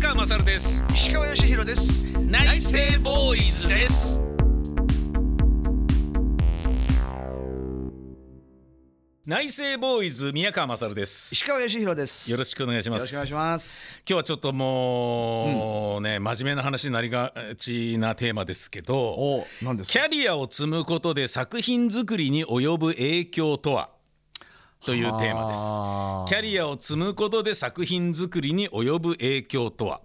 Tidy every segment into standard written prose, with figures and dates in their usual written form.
早川勝です。石川義弘です。内政ボーイズです。内政ボーイズ宮川勝です。石川義弘です。よろしくお願いします。よろしくお願いします。今日はちょっともうね、真面目な話になりがちなテーマですけど、何ですか？キャリアを積むことで作品作りに及ぶ影響とはというテーマです。キャリアを積むことで作品作りに及ぶ影響とは、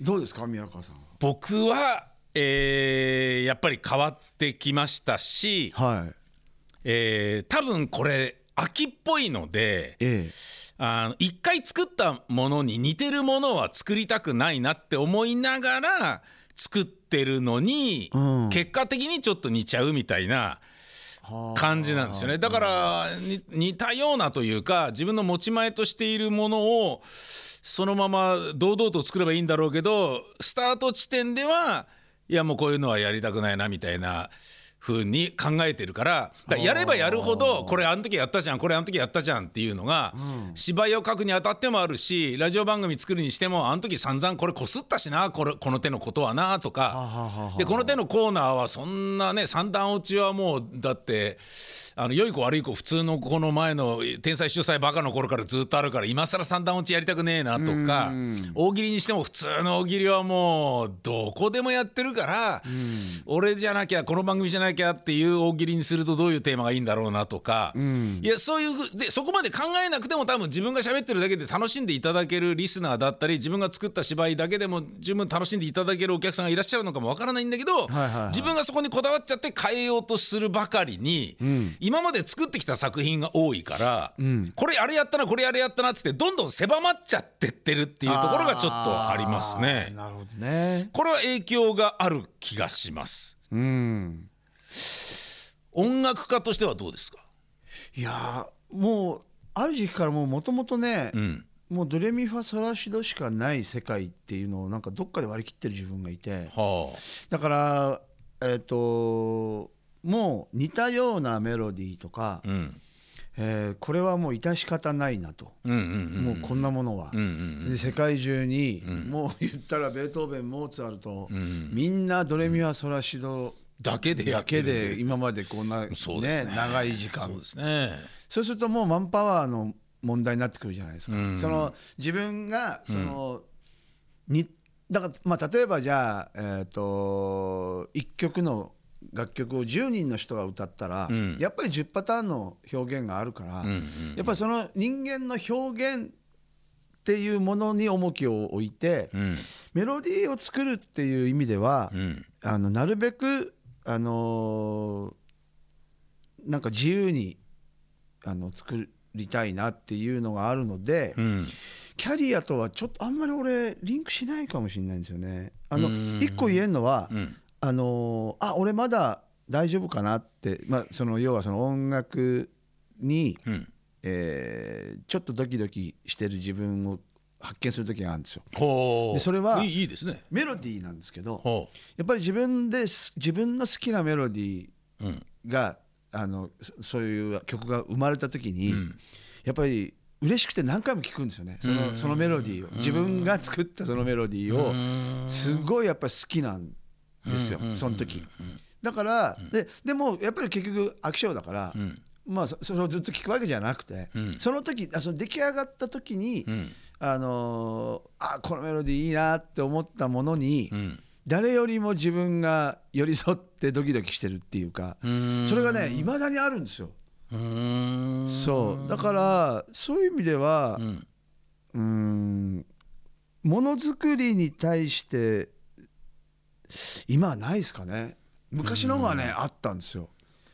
どうですか宮川さん？僕は、やっぱり変わってきましたし、多分これ秋っぽいので、一回作ったものに似てるものは作りたくないなって思いながら作ってるのに、結果的にちょっと似ちゃうみたいな感じなんですよね。だから似たようなというか、自分の持ち前としているものをそのまま堂々と作ればいいんだろうけど、スタート地点ではいやもうこういうのはやりたくないなみたいな風に考えてるから、やればやるほどこれあの時やったじゃん、これあの時やったじゃんっていうのが、芝居を書くにあたってもあるし、ラジオ番組作るにしてもあの時散々これこすったしな、この手のことはなとかで、この手のコーナーはそんなね、三段落ちはもうだって良い子悪い子普通の子の前の天才秀才バカの頃からずっとあるから、今更三段落ちやりたくねえなとか、大喜利にしても普通の大喜利はもうどこでもやってるから、俺じゃなきゃこの番組じゃなきゃっていう大喜利にするとどういうテーマがいいんだろうなとか、いやそういうで、そこまで考えなくても多分自分が喋ってるだけで楽しんでいただけるリスナーだったり、自分が作った芝居だけでも十分楽しんでいただけるお客さんがいらっしゃるのかもわからないんだけど、自分がそこにこだわっちゃって変えようとするばかりに、今まで作ってきた作品が多いから、これあれやったなこれあれやったなってどんどん狭まっちゃってってるっていうところがちょっとありますね。なるほどね。これは影響がある気がします。音楽家としてはどうですか？いやもうある時期からもともとね、もうドレミファソラシドしかない世界っていうのをなんかどっかで割り切ってる自分がいて、だからもう似たようなメロディーとか、これはもう致し方ないなと、もうこんなものは、で世界中に、もう言ったらベートーベンモーツァルト、みんなドレミファソラシドだけで今までこんな、長い時間、そうするともうマンパワーの問題になってくるじゃないですか。その自分がその、だから例えばじゃあ、1曲の楽曲を10人の人が歌ったら、やっぱり10パターンの表現があるから、やっぱりその人間の表現っていうものに重きを置いて、メロディーを作るっていう意味では、なるべくなんか自由に作りたいなっていうのがあるので、キャリアとはちょっとあんまり俺リンクしないかもしれないんですよね。一個言えるのは、俺まだ大丈夫かなって、その要はその音楽に、ちょっとドキドキしてる自分を発見する時があるんですよ。でそれはいいですね、メロディーなんですけど、やっぱり自分の好きなメロディーが、そういう曲が生まれた時に、やっぱり嬉しくて何回も聴くんですよね。そのメロディーを、自分が作ったそのメロディーをすごいやっぱり好きなんですよ、その時。だからでもやっぱり結局飽き性だから、それをずっと聞くわけじゃなくて、その時その出来上がった時に、このメロディーいいなって思ったものに、誰よりも自分が寄り添ってドキドキしてるっていうか、それがね未だにあるんですよ。そうだからそういう意味では、ものづくりに対して今はないですかね。昔の方はねあったんですよ。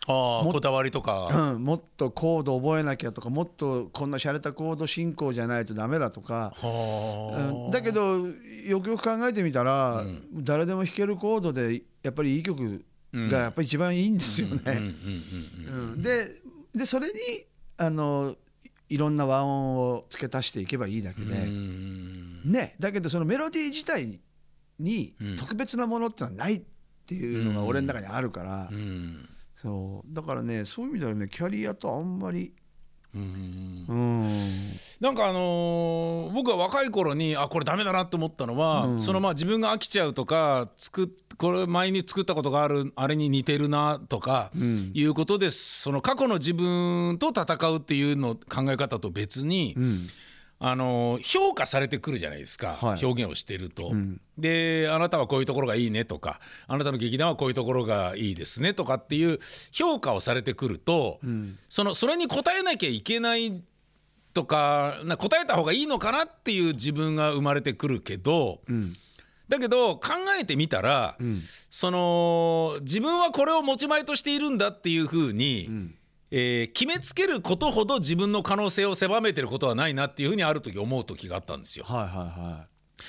こだわりとか、もっとコード覚えなきゃとか、もっとこんな洒落たコード進行じゃないとダメだとか、だけどよくよく考えてみたら、誰でも弾けるコードでやっぱりいい曲がやっぱり一番いいんですよね。でそれにいろんな和音を付け足していけばいいだけで、だけどそのメロディー自体に特別なものってのはないっていうのが俺の中にあるから、そうだからね、そういう意味ではね、キャリアとあんまりなんか僕は若い頃にこれダメだなと思ったのは、そのまあ自分が飽きちゃうとかこれ前に作ったことがあるあれに似てるなとかいうことで、その過去の自分と戦うっていうの考え方と別に、評価されてくるじゃないですか、はい、表現をしてると、であなたはこういうところがいいねとか、あなたの劇団はこういうところがいいですねとかっていう評価をされてくると、それに応えなきゃいけないとか、応えた方がいいのかなっていう自分が生まれてくるけど、だけど考えてみたら、その自分はこれを持ち前としているんだっていうふうに、決めつけることほど自分の可能性を狭めてることはないなっていうふうにある時思う時があったんですよ、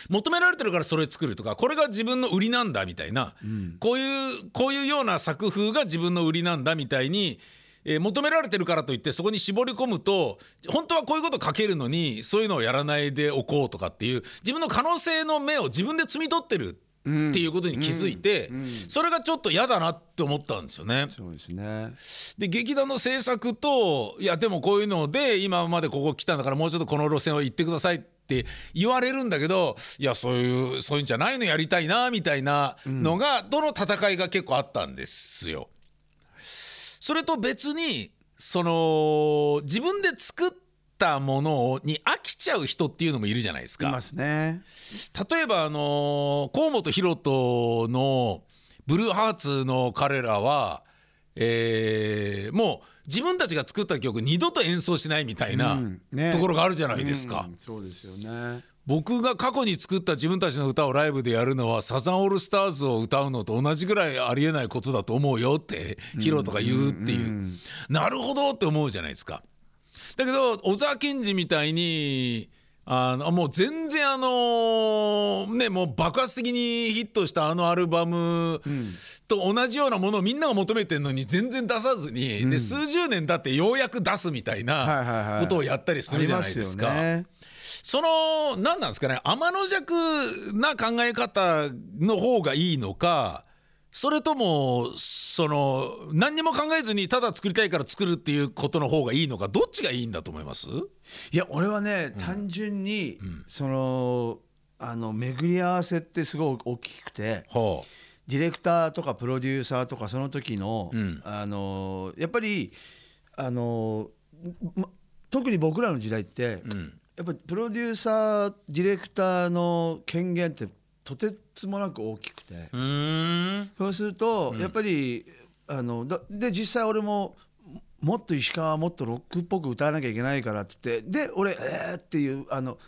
求められてるからそれ作るとか、これが自分の売りなんだみたいな、こういうような作風が自分の売りなんだみたいに、求められてるからといってそこに絞り込むと、本当はこういうこと書けるのにそういうのをやらないでおこうとかっていう、自分の可能性の目を自分で摘み取ってるっていうことに気づいて、それがちょっと嫌だなって思ったんですよね。そうですね。で劇団の制作と、いやでもこういうので今までここ来たんだからもうちょっとこの路線を行ってくださいって言われるんだけど、いやそういうんじゃないのやりたいなみたいなのが、どの戦いが結構あったんですよ。それと別に、その自分で作ったものに飽きちゃう人っていうのもいるじゃないですか。いますね。例えば河本大翔のブルーハーツの彼らは、もう自分たちが作った曲二度と演奏しないみたいなところがあるじゃないですか。そうですよね。僕が過去に作った自分たちの歌をライブでやるのはサザンオールスターズを歌うのと同じぐらいありえないことだと思うよってヒロとか言うっていう、なるほどって思うじゃないですか。だけど小沢健二みたいにもう全然もう爆発的にヒットしたあのアルバムと同じようなものをみんなが求めてるのに全然出さずに、で数十年経ってようやく出すみたいなことをやったりするじゃないですか。その何なんですかね、天の弱な考え方の方がいいのか、それともその何にも考えずにただ作りたいから作るっていうことの方がいいのか、どっちがいいんだと思います？いや俺はね、単純にその巡り合わせってすごい大きくて、ディレクターとかプロデューサーとかその時のやっぱり特に僕らの時代って、やっぱりプロデューサーディレクターの権限ってとてつもなく大きくて、そうするとやっぱりで実際俺ももっと石川はもっとロックっぽく歌わなきゃいけないからって言って、で俺っていう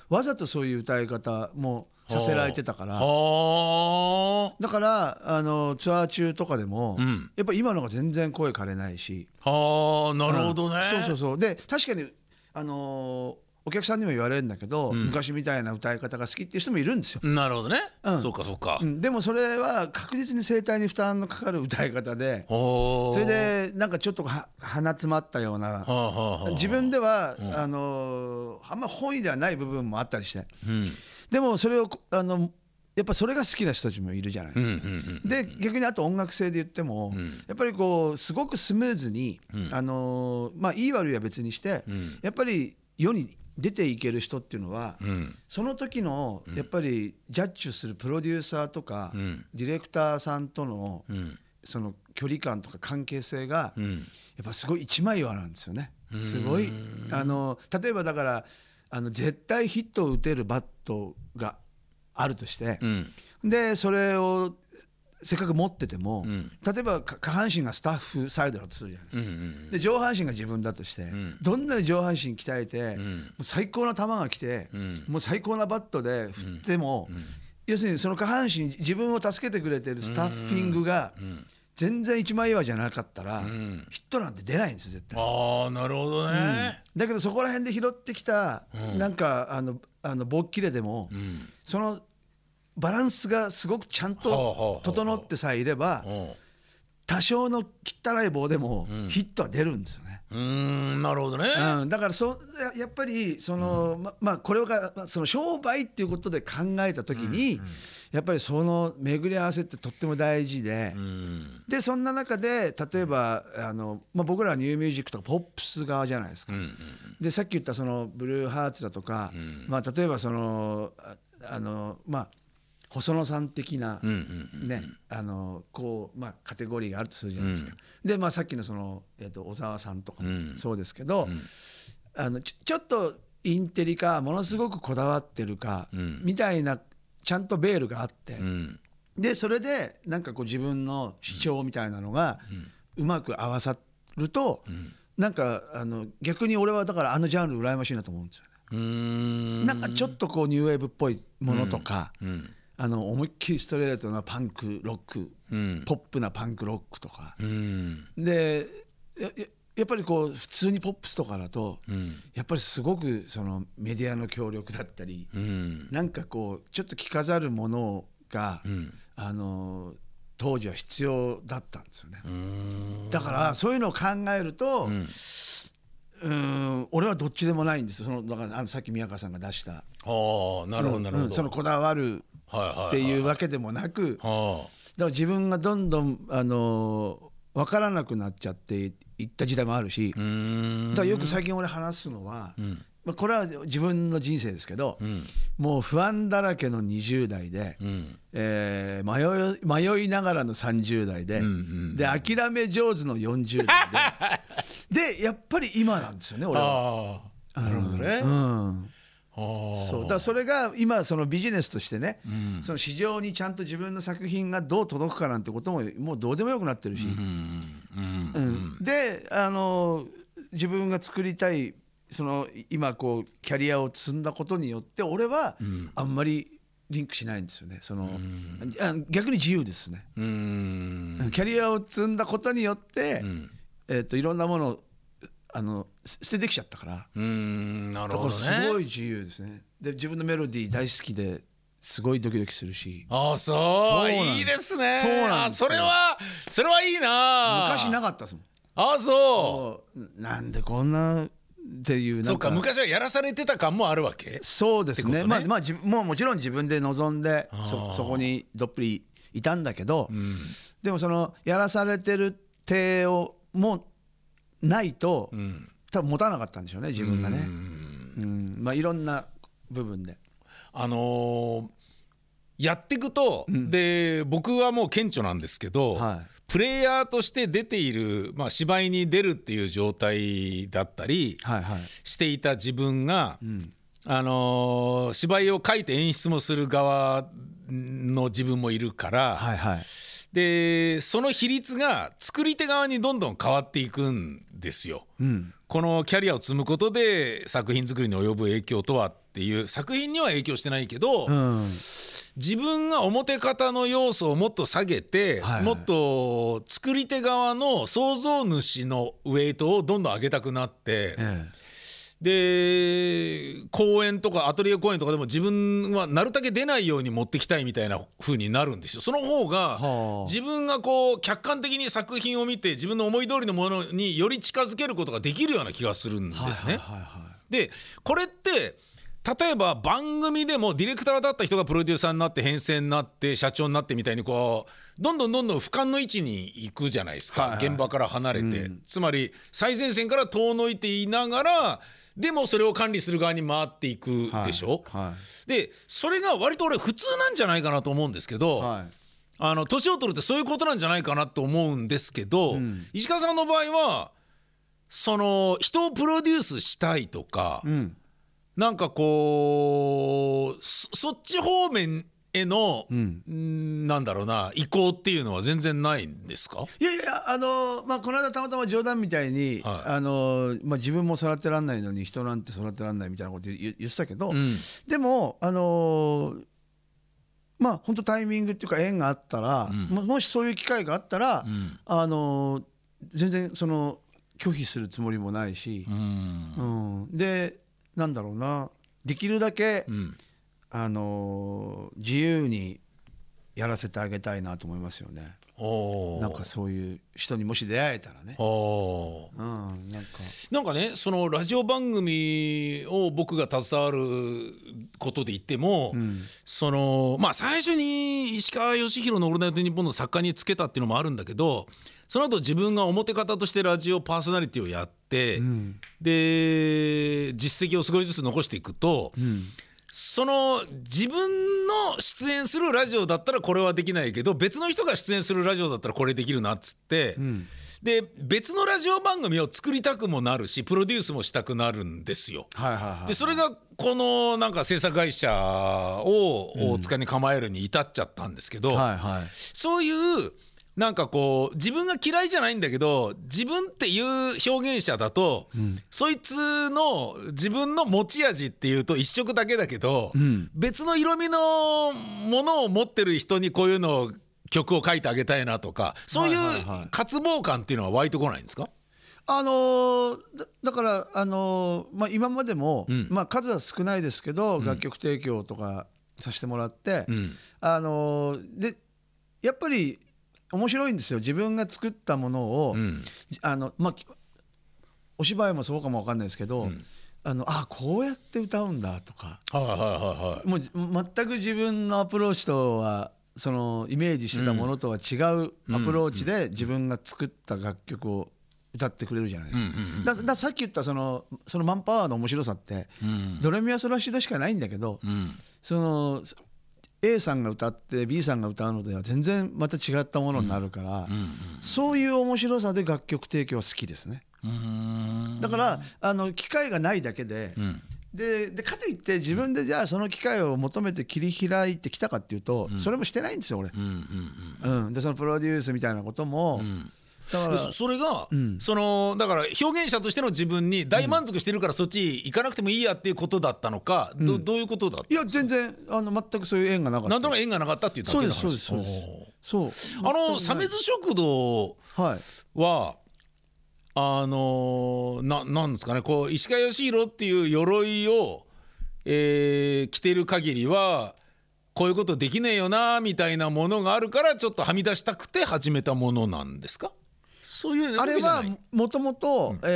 わざとそういう歌い方もさせられてたから、だからツアー中とかでも、やっぱ今のが全然声枯れないし、なるほどね、そうで確かにお客さんにも言われるんだけど、昔みたいな歌い方が好きっていう人もいるんですよ。なるほどね、そうか、でもそれは確実に声帯に負担のかかる歌い方で、それでなんかちょっと鼻詰まったような、自分ではあんま本意ではない部分もあったりして、でもそれをやっぱそれが好きな人たちもいるじゃないですか。で逆にあと音楽性で言っても、やっぱりこうすごくスムーズに、いい悪いは別にして、やっぱり世に出ていける人っていうのは、その時のやっぱりジャッジするプロデューサーとか、ディレクターさんとの、その距離感とか関係性が、やっぱすごい一枚岩なんですよね。すごい例えばだから絶対ヒットを打てるバットがあるとして、でそれをせっかく持ってても、例えば下半身がスタッフサイドだとするじゃないですか、で上半身が自分だとして、どんなに上半身鍛えて、もう最高な球が来て、もう最高なバットで振っても、要するにその下半身自分を助けてくれてるスタッフィングが全然一枚岩じゃなかったら、ヒットなんて出ないんですよ絶対。なるほどね、だけどそこら辺で拾ってきた、なんか棒切れでも、そのバランスがすごくちゃんと整ってさえいれば、多少の汚い棒でもヒットは出るんですよね。なるほどね、だからやっぱりその、まあこれがその商売っていうことで考えた時に、やっぱりその巡り合わせってとっても大事で、でそんな中で例えば僕らはニューミュージックとかポップス側じゃないですか、でさっき言ったそのブルーハーツだとか、まあ例えばその細野さん的なね、カテゴリーがあるとするじゃないですか、でまあさっきのその小沢さんとかもそうですけど、ちょっとインテリかものすごくこだわってるかみたいなちゃんとベールがあって、でそれでなんかこう自分の主張みたいなのがうまく合わさると、なんか逆に俺はだからジャンル羨ましいなと思うんですよね。なんかちょっとこうニューウェーブっぽいものとか、思いっきりストレートなパンクロック、ポップなパンクロックとか、でやっぱりこう普通にポップスとかだと、やっぱりすごくそのメディアの協力だったり、なんかこうちょっと着飾るものが、当時は必要だったんですよね。だからそういうのを考えると、俺はどっちでもないんですよ。だからさっき宮川さんが出した、なるほどなるほど、そのこだわるっていうわけでもなく、だから自分がどんどん分からなくなっちゃっていった時代もあるし、だからよく最近俺話すのは、これは自分の人生ですけど、もう不安だらけの20代で、迷いながらの30代で、で諦め上手の40代でやっぱり今なんですよね俺は。なるほどね、そうだ、それが今そのビジネスとしてね、その市場にちゃんと自分の作品がどう届くかなんてことももうどうでもよくなってるし、で自分が作りたいその今こうキャリアを積んだことによって俺はあんまりリンクしないんですよね。その逆に自由ですね。キャリアを積んだことによって、いろんなものを捨ててきちゃったから、なるほどね、すごい自由ですね。で自分のメロディー大好きですごいドキドキするし、そういいですね。そうなんですよ。それはいいな。昔なかったですもん。そうなんでこんなっていう、なんかそうか、昔はやらされてた感もあるわけ。そうですね、もちろん自分で望んで そこにどっぷりいたんだけど、でもそのやらされてる手をもないと、多分持たなかったんでしょうね自分がね。いろんな部分でやっていくと、で僕はもう顕著なんですけど、プレイヤーとして出ている、芝居に出るっていう状態だったりしていた自分が、芝居を書いて演出もする側の自分もいるから、でその比率が作り手側にどんどん変わっていくんですよ、このキャリアを積むことで作品作りに及ぶ影響とはっていう、作品には影響してないけど、自分が表方の要素をもっと下げて、もっと作り手側の創造主のウェイトをどんどん上げたくなって、で公演とかアトリエ公演とかでも自分はなるだけ出ないように持ってきたいみたいな風になるんですよ。その方が自分がこう客観的に作品を見て自分の思い通りのものにより近づけることができるような気がするんですね。でこれって例えば番組でもディレクターだった人がプロデューサーになって編成になって社長になってみたいに、こうどんどん俯瞰の位置に行くじゃないですか、現場から離れて、つまり最前線から遠のいていながらでもそれを管理する側に回っていくでしょ、でそれが割と俺普通なんじゃないかなと思うんですけど、年を取るってそういうことなんじゃないかなと思うんですけど、石川さんの場合はその人をプロデュースしたいとか、なんかこうそっち方面への、なんだろうな、意向っていうのは全然ないんですか？いやいや、この間たまたま冗談みたいに、自分も育てらんないのに人なんて育てらんないみたいなこと言ってたけど、でも本当タイミングっていうか縁があったら、もしそういう機会があったら、全然その拒否するつもりもないし、でなんだろうな、できるだけ、自由にやらせてあげたいなと思いますよね。なんかそういう人にもし出会えたらね。うん、なんかね、そのラジオ番組を僕が携わることで言っても、うん、そのまあ最初に石川義弘のオールナイトニッポンの作家につけたっていうのもあるんだけど、その後自分が表方としてラジオパーソナリティをやって、うん、で実績を少しずつ残していくと、うんその自分の出演するラジオだったらこれはできないけど別の人が出演するラジオだったらこれできるなっつって、うん、で別のラジオ番組を作りたくもなるしプロデュースもしたくなるんですよ、はいはいはい、でそれがこのなんか制作会社を大塚に構えるに至っちゃったんですけど、うんはいはい、そういうなんかこう自分が嫌いじゃないんだけど自分っていう表現者だと、うん、そいつの自分の持ち味っていうと一色だけだけど、うん、別の色味のものを持ってる人にこういうのを曲を書いてあげたいなとかそういう渇望感っていうのは湧いてこないんですか？だから、まあ、今までも、うんまあ、数は少ないですけど、うん、楽曲提供とかさせてもらって、うんでやっぱり面白いんですよ自分が作ったものを、うんまあ、お芝居もそうかも分かんないですけど、うん、こうやって歌うんだとか、はいはいはいはい、もう全く自分のアプローチとはそのイメージしてたものとは違うアプローチで自分が作った楽曲を歌ってくれるじゃないですか、うんうん、ださっき言ったそのマンパワーの面白さって、うん、ドレミアソラシドしかないんだけど、うん、そのA さんが歌って B さんが歌うのでは全然また違ったものになるから、うんうんうん、そういう面白さで楽曲提供は好きですね。だから機会がないだけで、うん、でかといって自分でじゃあその機会を求めて切り開いてきたかっていうと、うん、それもしてないんですよ俺、うんうんうんうん、でそのプロデュースみたいなことも、うんだからそれが、うん、だから表現者としての自分に大満足してるからそっち行かなくてもいいやっていうことだったのか、うん、どういうことだったんですか？いや全然全くそういう縁がなかった。なんとなく縁がなかったっていうだけの話。そうです鮫洲食堂は、はい、なんですかねこう石川義弘っていう鎧を、着てる限りはこういうことできねえよなみたいなものがあるからちょっとはみ出したくて始めたものなんですか？そういうあれはもともと要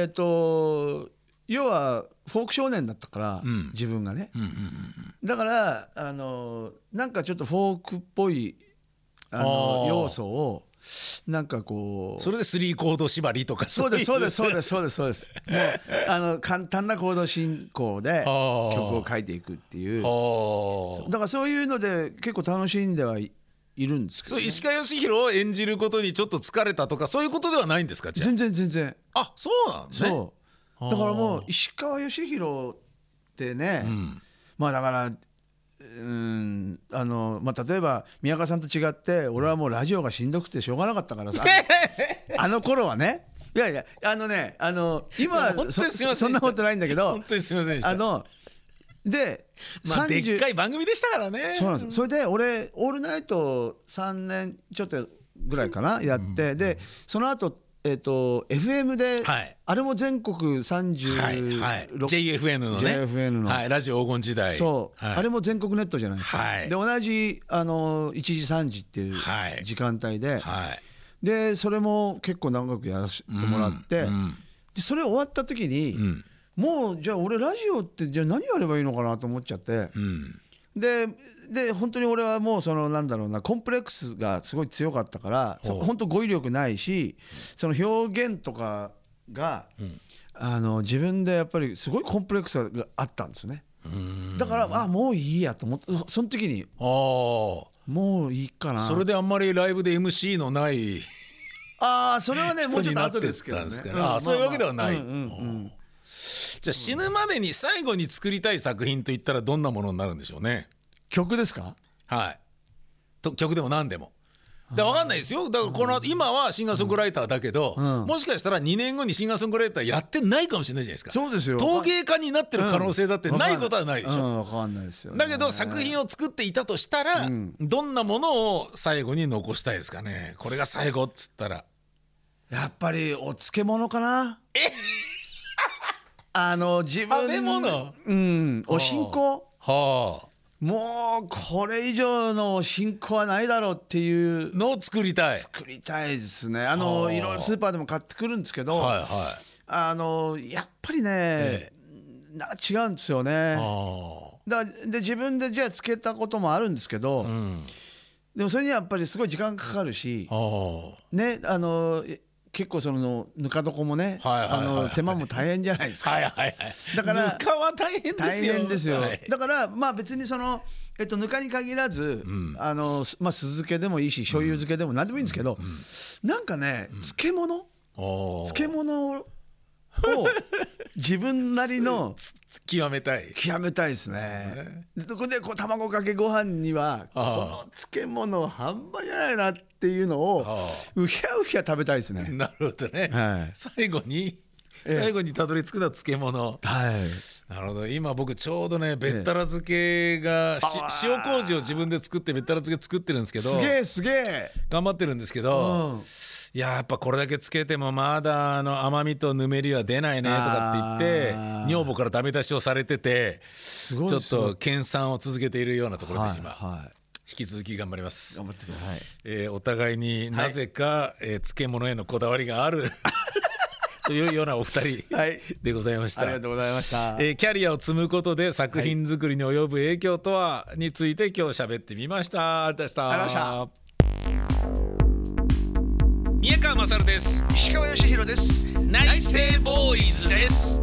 はフォーク少年だったから、うん、自分がね、うんうんうんうん、だからなんかちょっとフォークっぽい要素をなんかこうそれで3コード縛りとかそうですもう簡単なコード進行で曲を書いていくっていうだからそういうので結構楽しんではいるんですけど、ね、そう石川義弘を演じることにちょっと疲れたとかそういうことではないんですか？じゃあ全然あそうなんですね。そうだからもう石川義弘ってね、うん、まあだからまあ、例えば宮川さんと違って俺はもうラジオがしんどくてしょうがなかったからさあの頃はねいや今はそんなことないんだけど本当にすいませんでした。で、まあ、でっかい番組でしたからね。そうなんです。それで俺オールナイト3年ちょっとぐらいかなやって、うん、でその後FM で、はい、あれも全国36、はいはい、JFN のね JFN の、はい、ラジオ黄金時代そう、はい、あれも全国ネットじゃないですか、はい、で同じ1時3時っていう時間帯で、はい、でそれも結構長くやらせてもらって、うんうん、でそれ終わった時に、うん、もうじゃあ俺ラジオってじゃあ何やればいいのかなと思っちゃって、うん、で本当に俺はもうそのなんだろうなコンプレックスがすごい強かったから本当語彙力ないしその表現とかが自分でやっぱりすごいコンプレックスがあったんですよね。だからもういいやと思ってその時にもういいかなそれであんまりライブで MC のないそれはねもうちょっと後ですけどねそういうわけではない、うんうんうん、じゃあ死ぬまでに最後に作りたい作品といったらどんなものになるんでしょうね？曲ですか？はいと曲でも何でもで分かんないですよ。だから今はシンガーソングライターだけど、うんうん、もしかしたら2年後にシンガーソングライターやってないかもしれないじゃないですか。そうですよ。陶芸家になってる可能性だってないことはないでしょ、うん、分かんないですよ、ね、だけど作品を作っていたとしたら、うん、どんなものを最後に残したいですかね？これが最後っつったらやっぱりお漬物かな。自分食べ物、うん、お信仰はあもうこれ以上の進行はないだろうっていうのを作りたいですね。いろいろスーパーでも買ってくるんですけど、はいはい、やっぱりね、違うんですよね。で自分でじゃあつけたこともあるんですけど、でもそれにはやっぱりすごい時間かかるし、ね、結構そのぬか床もね、手間も大変じゃないですか。だからぬかは大変ですよ、はい、だからまあ別にその、ぬかに限らず、酢漬けでもいいし醤油漬けでも何でもいいんですけど、なんかね、漬物を自分なりの極めたいですね。そこでこう卵かけご飯にはこの漬物半端じゃないなっていうのをうひゃうひゃ食べたいですね。なるほどね、はい、最後にたどり着くのは漬物、はい、なるほど。今僕ちょうどねべったら漬けが、塩麹を自分で作ってべったら漬け作ってるんですけど、すげえ頑張ってるんですけど、やっぱこれだけつけてもまだ甘みとぬめりは出ないねとかって言って、女房からダメ出しをされてて、ちょっと研鑽を続けているようなところです今、引き続き頑張ります。頑張ってください。お互いになぜか、漬物へのこだわりがあるというようなお二人でございました、はい、ありがとうございました、キャリアを積むことで作品作りに及ぶ影響とはについて今日喋ってみました。ありがとうございました。宮川勝です。石川義弘です。内政ボーイズです。